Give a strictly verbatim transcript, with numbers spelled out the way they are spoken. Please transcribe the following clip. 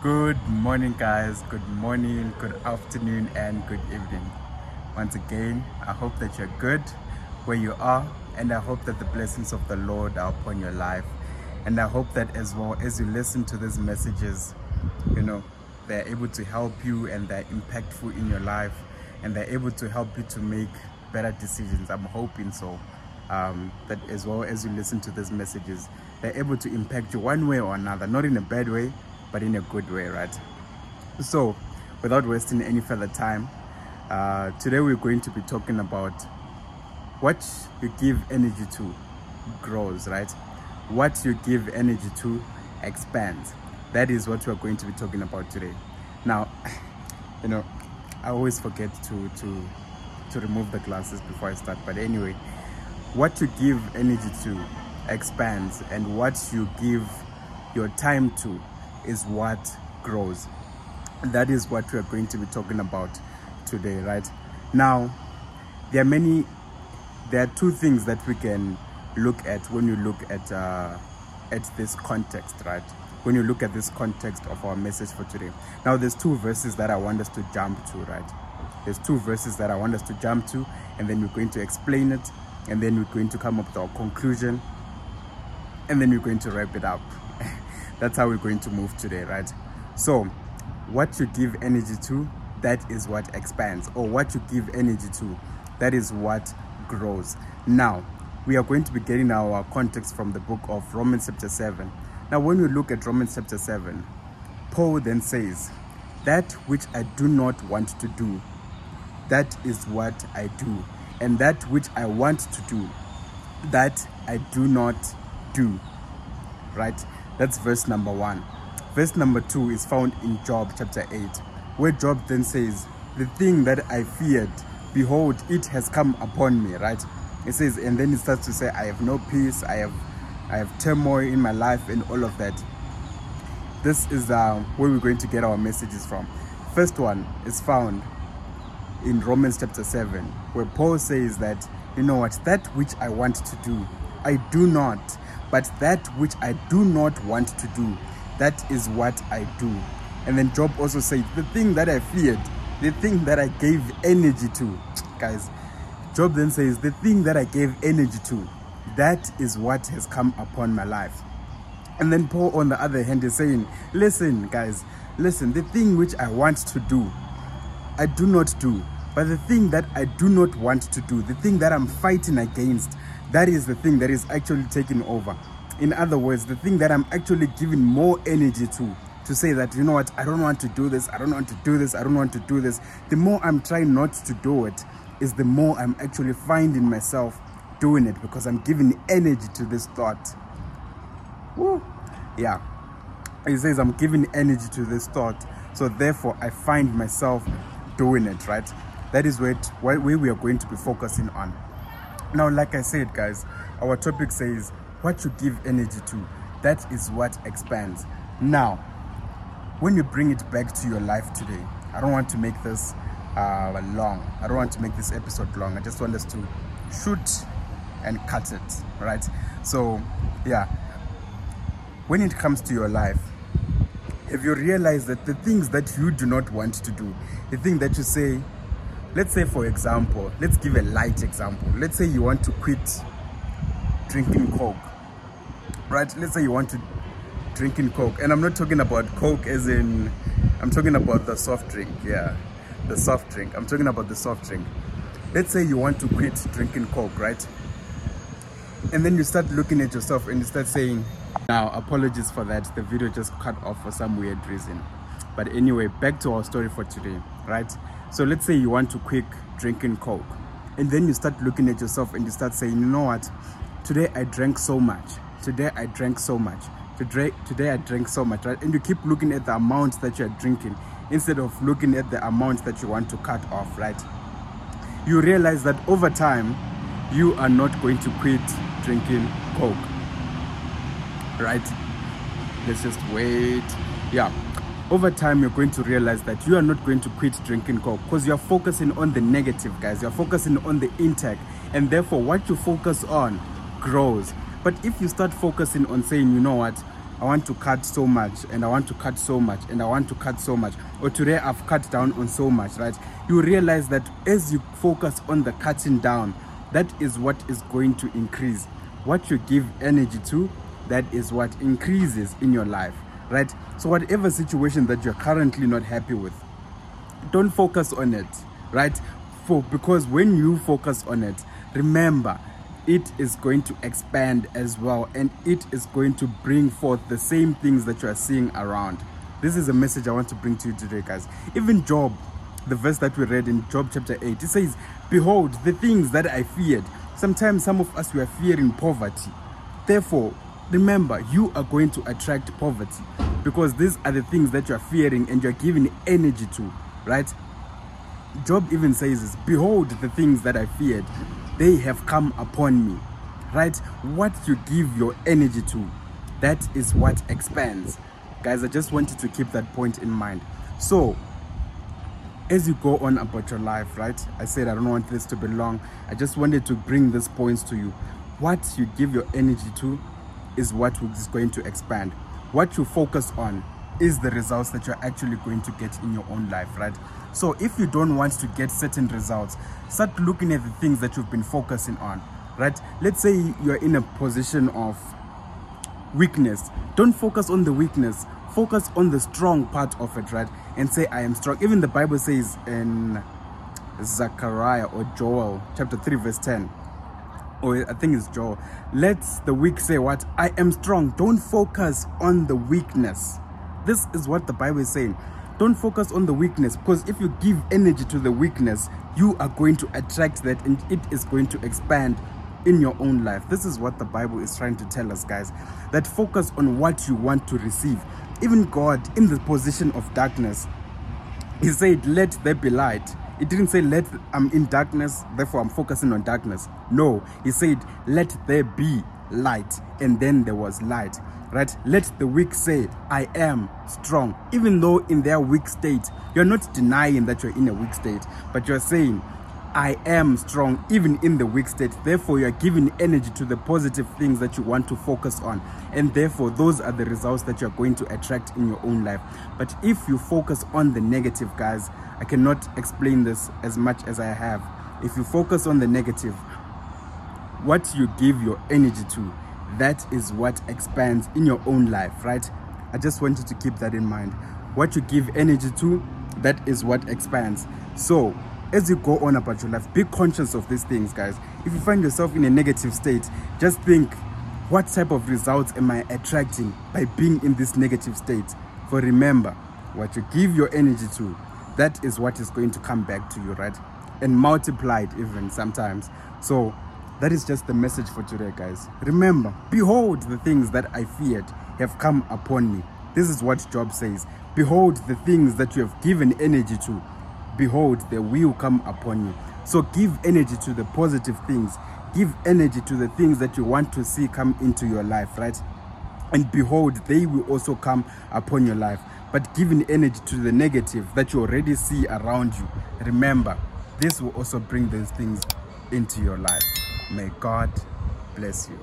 Good morning guys, good morning, good afternoon and good evening. Once again, I hope that you're good where you are, and I hope that the blessings of the Lord are upon your life. And I hope that as well as you listen to these messages, you know, they're able to help you and they're impactful in your life and they're able to help you to make better decisions. I'm hoping so, um, that as well as you listen to these messages, they're able to impact you one way or another, not in a bad way, but in a good way, right? So without wasting any further time, uh, today we're going to be talking about what you give energy to grows, right? What you give energy to expands. That is what we're going to be talking about today. Now, you know, I always forget to, to, to remove the glasses before I start. But anyway, what you give energy to expands, and what you give your time to is what grows. That is what we are going to be talking about today, right? Now, there are many, there are two things that we can look at when you look at uh, at this context, right? When you look at this context of our message for today. Now, there's two verses that I want us to jump to, right? There's two verses that I want us to jump to, and then we're going to explain it, and then we're going to come up with our conclusion, and then we're going to wrap it up. That's how we're going to move today, right? So, what you give energy to, that is what expands. Or what you give energy to, that is what grows. Now, we are going to be getting our context from the book of Romans chapter seven. Now, when we look at Romans chapter seven, Paul then says, that which I do not want to do, that is what I do. And that which I want to do, that I do not do, right? That's verse number one. Verse number two is found in Job chapter eight, where Job then says, the thing that I feared, behold, it has come upon me, right? It says, and then it starts to say, I have no peace, I have I have turmoil in my life and all of that. This is uh, where we're going to get our messages from. First one is found in Romans chapter seven, where Paul says that, you know what, that which I want to do, I do not. But that which I do not want to do, that is what I do. And then Job also said, the thing that I feared, the thing that I gave energy to. Guys, Job then says, the thing that I gave energy to, that is what has come upon my life. And then Paul, on the other hand, is saying, listen, guys, listen, the thing which I want to do, I do not do. But the thing that I do not want to do, the thing that I'm fighting against, that is the thing that is actually taking over. In other words, the thing that I'm actually giving more energy to, to say that, you know what, I don't want to do this, I don't want to do this, I don't want to do this. The more I'm trying not to do it, is the more I'm actually finding myself doing it, because I'm giving energy to this thought. Woo. Yeah. He says, I'm giving energy to this thought, so therefore I find myself doing it, right? That is where, where we are going to be focusing on. Now, like I said, guys, our topic says, what you give energy to, that is what expands. Now, when you bring it back to your life today, I don't want to make this uh, long. I don't want to make this episode long. I just want us to shoot and cut it, right? So, yeah, when it comes to your life, if you realize that the things that you do not want to do, the thing that you say, let's say, for example, let's give a light example. Let's say you want to quit drinking Coke, right? Let's say you want to drinking Coke. And I'm not talking about Coke as in, I'm talking about the soft drink. Yeah, the soft drink. I'm talking about the soft drink. Let's say you want to quit drinking Coke, right? And then you start looking at yourself and you start saying, now, apologies for that. The video just cut off for some weird reason. But anyway, back to our story for today, right? So let's say you want to quit drinking Coke, and then you start looking at yourself and you start saying, you know what, today I drank so much, today I drank so much, today, today I drank so much, right? And you keep looking at the amount that you're drinking instead of looking at the amount that you want to cut off, right? You realize that over time, you are not going to quit drinking Coke, right? Let's just wait, yeah. Over time, you're going to realize that you are not going to quit drinking Coke, because you're focusing on the negative, guys. You're focusing on the intake, and therefore what you focus on grows. But if you start focusing on saying, you know what, I want to cut so much, and I want to cut so much, and I want to cut so much, or today I've cut down on so much, right? You realize that as you focus on the cutting down, that is what is going to increase. What you give energy to, that is what increases in your life, right? So whatever situation that you're currently not happy with, don't focus on it, right? For because when you focus on it, remember, it is going to expand as well, and it is going to bring forth the same things that you are seeing around. This is a message I want to bring to you today, guys. Even Job, the verse that we read in Job chapter eight, it says, "Behold, the things that I feared." Sometimes some of us, we are fearing poverty. Therefore, remember, you are going to attract poverty, because these are the things that you are fearing and you are giving energy to, right? Job even says this, "Behold, the things that I feared, they have come upon me," right? What you give your energy to, that is what expands. Guys, I just wanted to keep that point in mind. So, as you go on about your life, right? I said I don't want this to be long. I just wanted to bring these points to you. What you give your energy to is what is going to expand. What you focus on is the results that you're actually going to get in your own life, right? So if you don't want to get certain results, start looking at the things that you've been focusing on, right? Let's say you're in a position of weakness. Don't focus on the weakness. Focus on the strong part of it, right? And say, I am strong. Even the Bible says in Zechariah or Joel chapter three verse ten, or I think it's Joel, let the weak say what? I am strong. Don't focus on the weakness. This is what the Bible is saying. Don't focus on the weakness, because if you give energy to the weakness, you are going to attract that, and it is going to expand in your own life. This is what the Bible is trying to tell us, guys, that focus on what you want to receive. Even God, in the position of darkness, he said, let there be light. He didn't say, let I'm in darkness, therefore I'm focusing on darkness. No, he said, let there be light, and then there was light, right? Let the weak say, I am strong. Even though in their weak state, you're not denying that you're in a weak state, but you're saying, I am strong even in the weak state. Therefore, you're giving energy to the positive things that you want to focus on, and therefore those are the results that you're going to attract in your own life. But if you focus on the negative, guys, I cannot explain this as much as I have. If you focus on the negative, what you give your energy to, that is what expands in your own life, right? I just want you to keep that in mind. What you give energy to, that is what expands. So as you go on about your life, be conscious of these things, guys. If you find yourself in a negative state, just think, what type of results am I attracting by being in this negative state? For remember, what you give your energy to, that is what is going to come back to you, right? And multiplied even sometimes. So that is just the message for today, guys. Remember, behold, the things that I feared have come upon me. This is what Job says. Behold, the things that you have given energy to, behold, they will come upon you. So give energy to the positive things. Give energy to the things that you want to see come into your life, right? And behold, they will also come upon your life. But giving energy to the negative that you already see around you, remember, this will also bring those things into your life. May God bless you.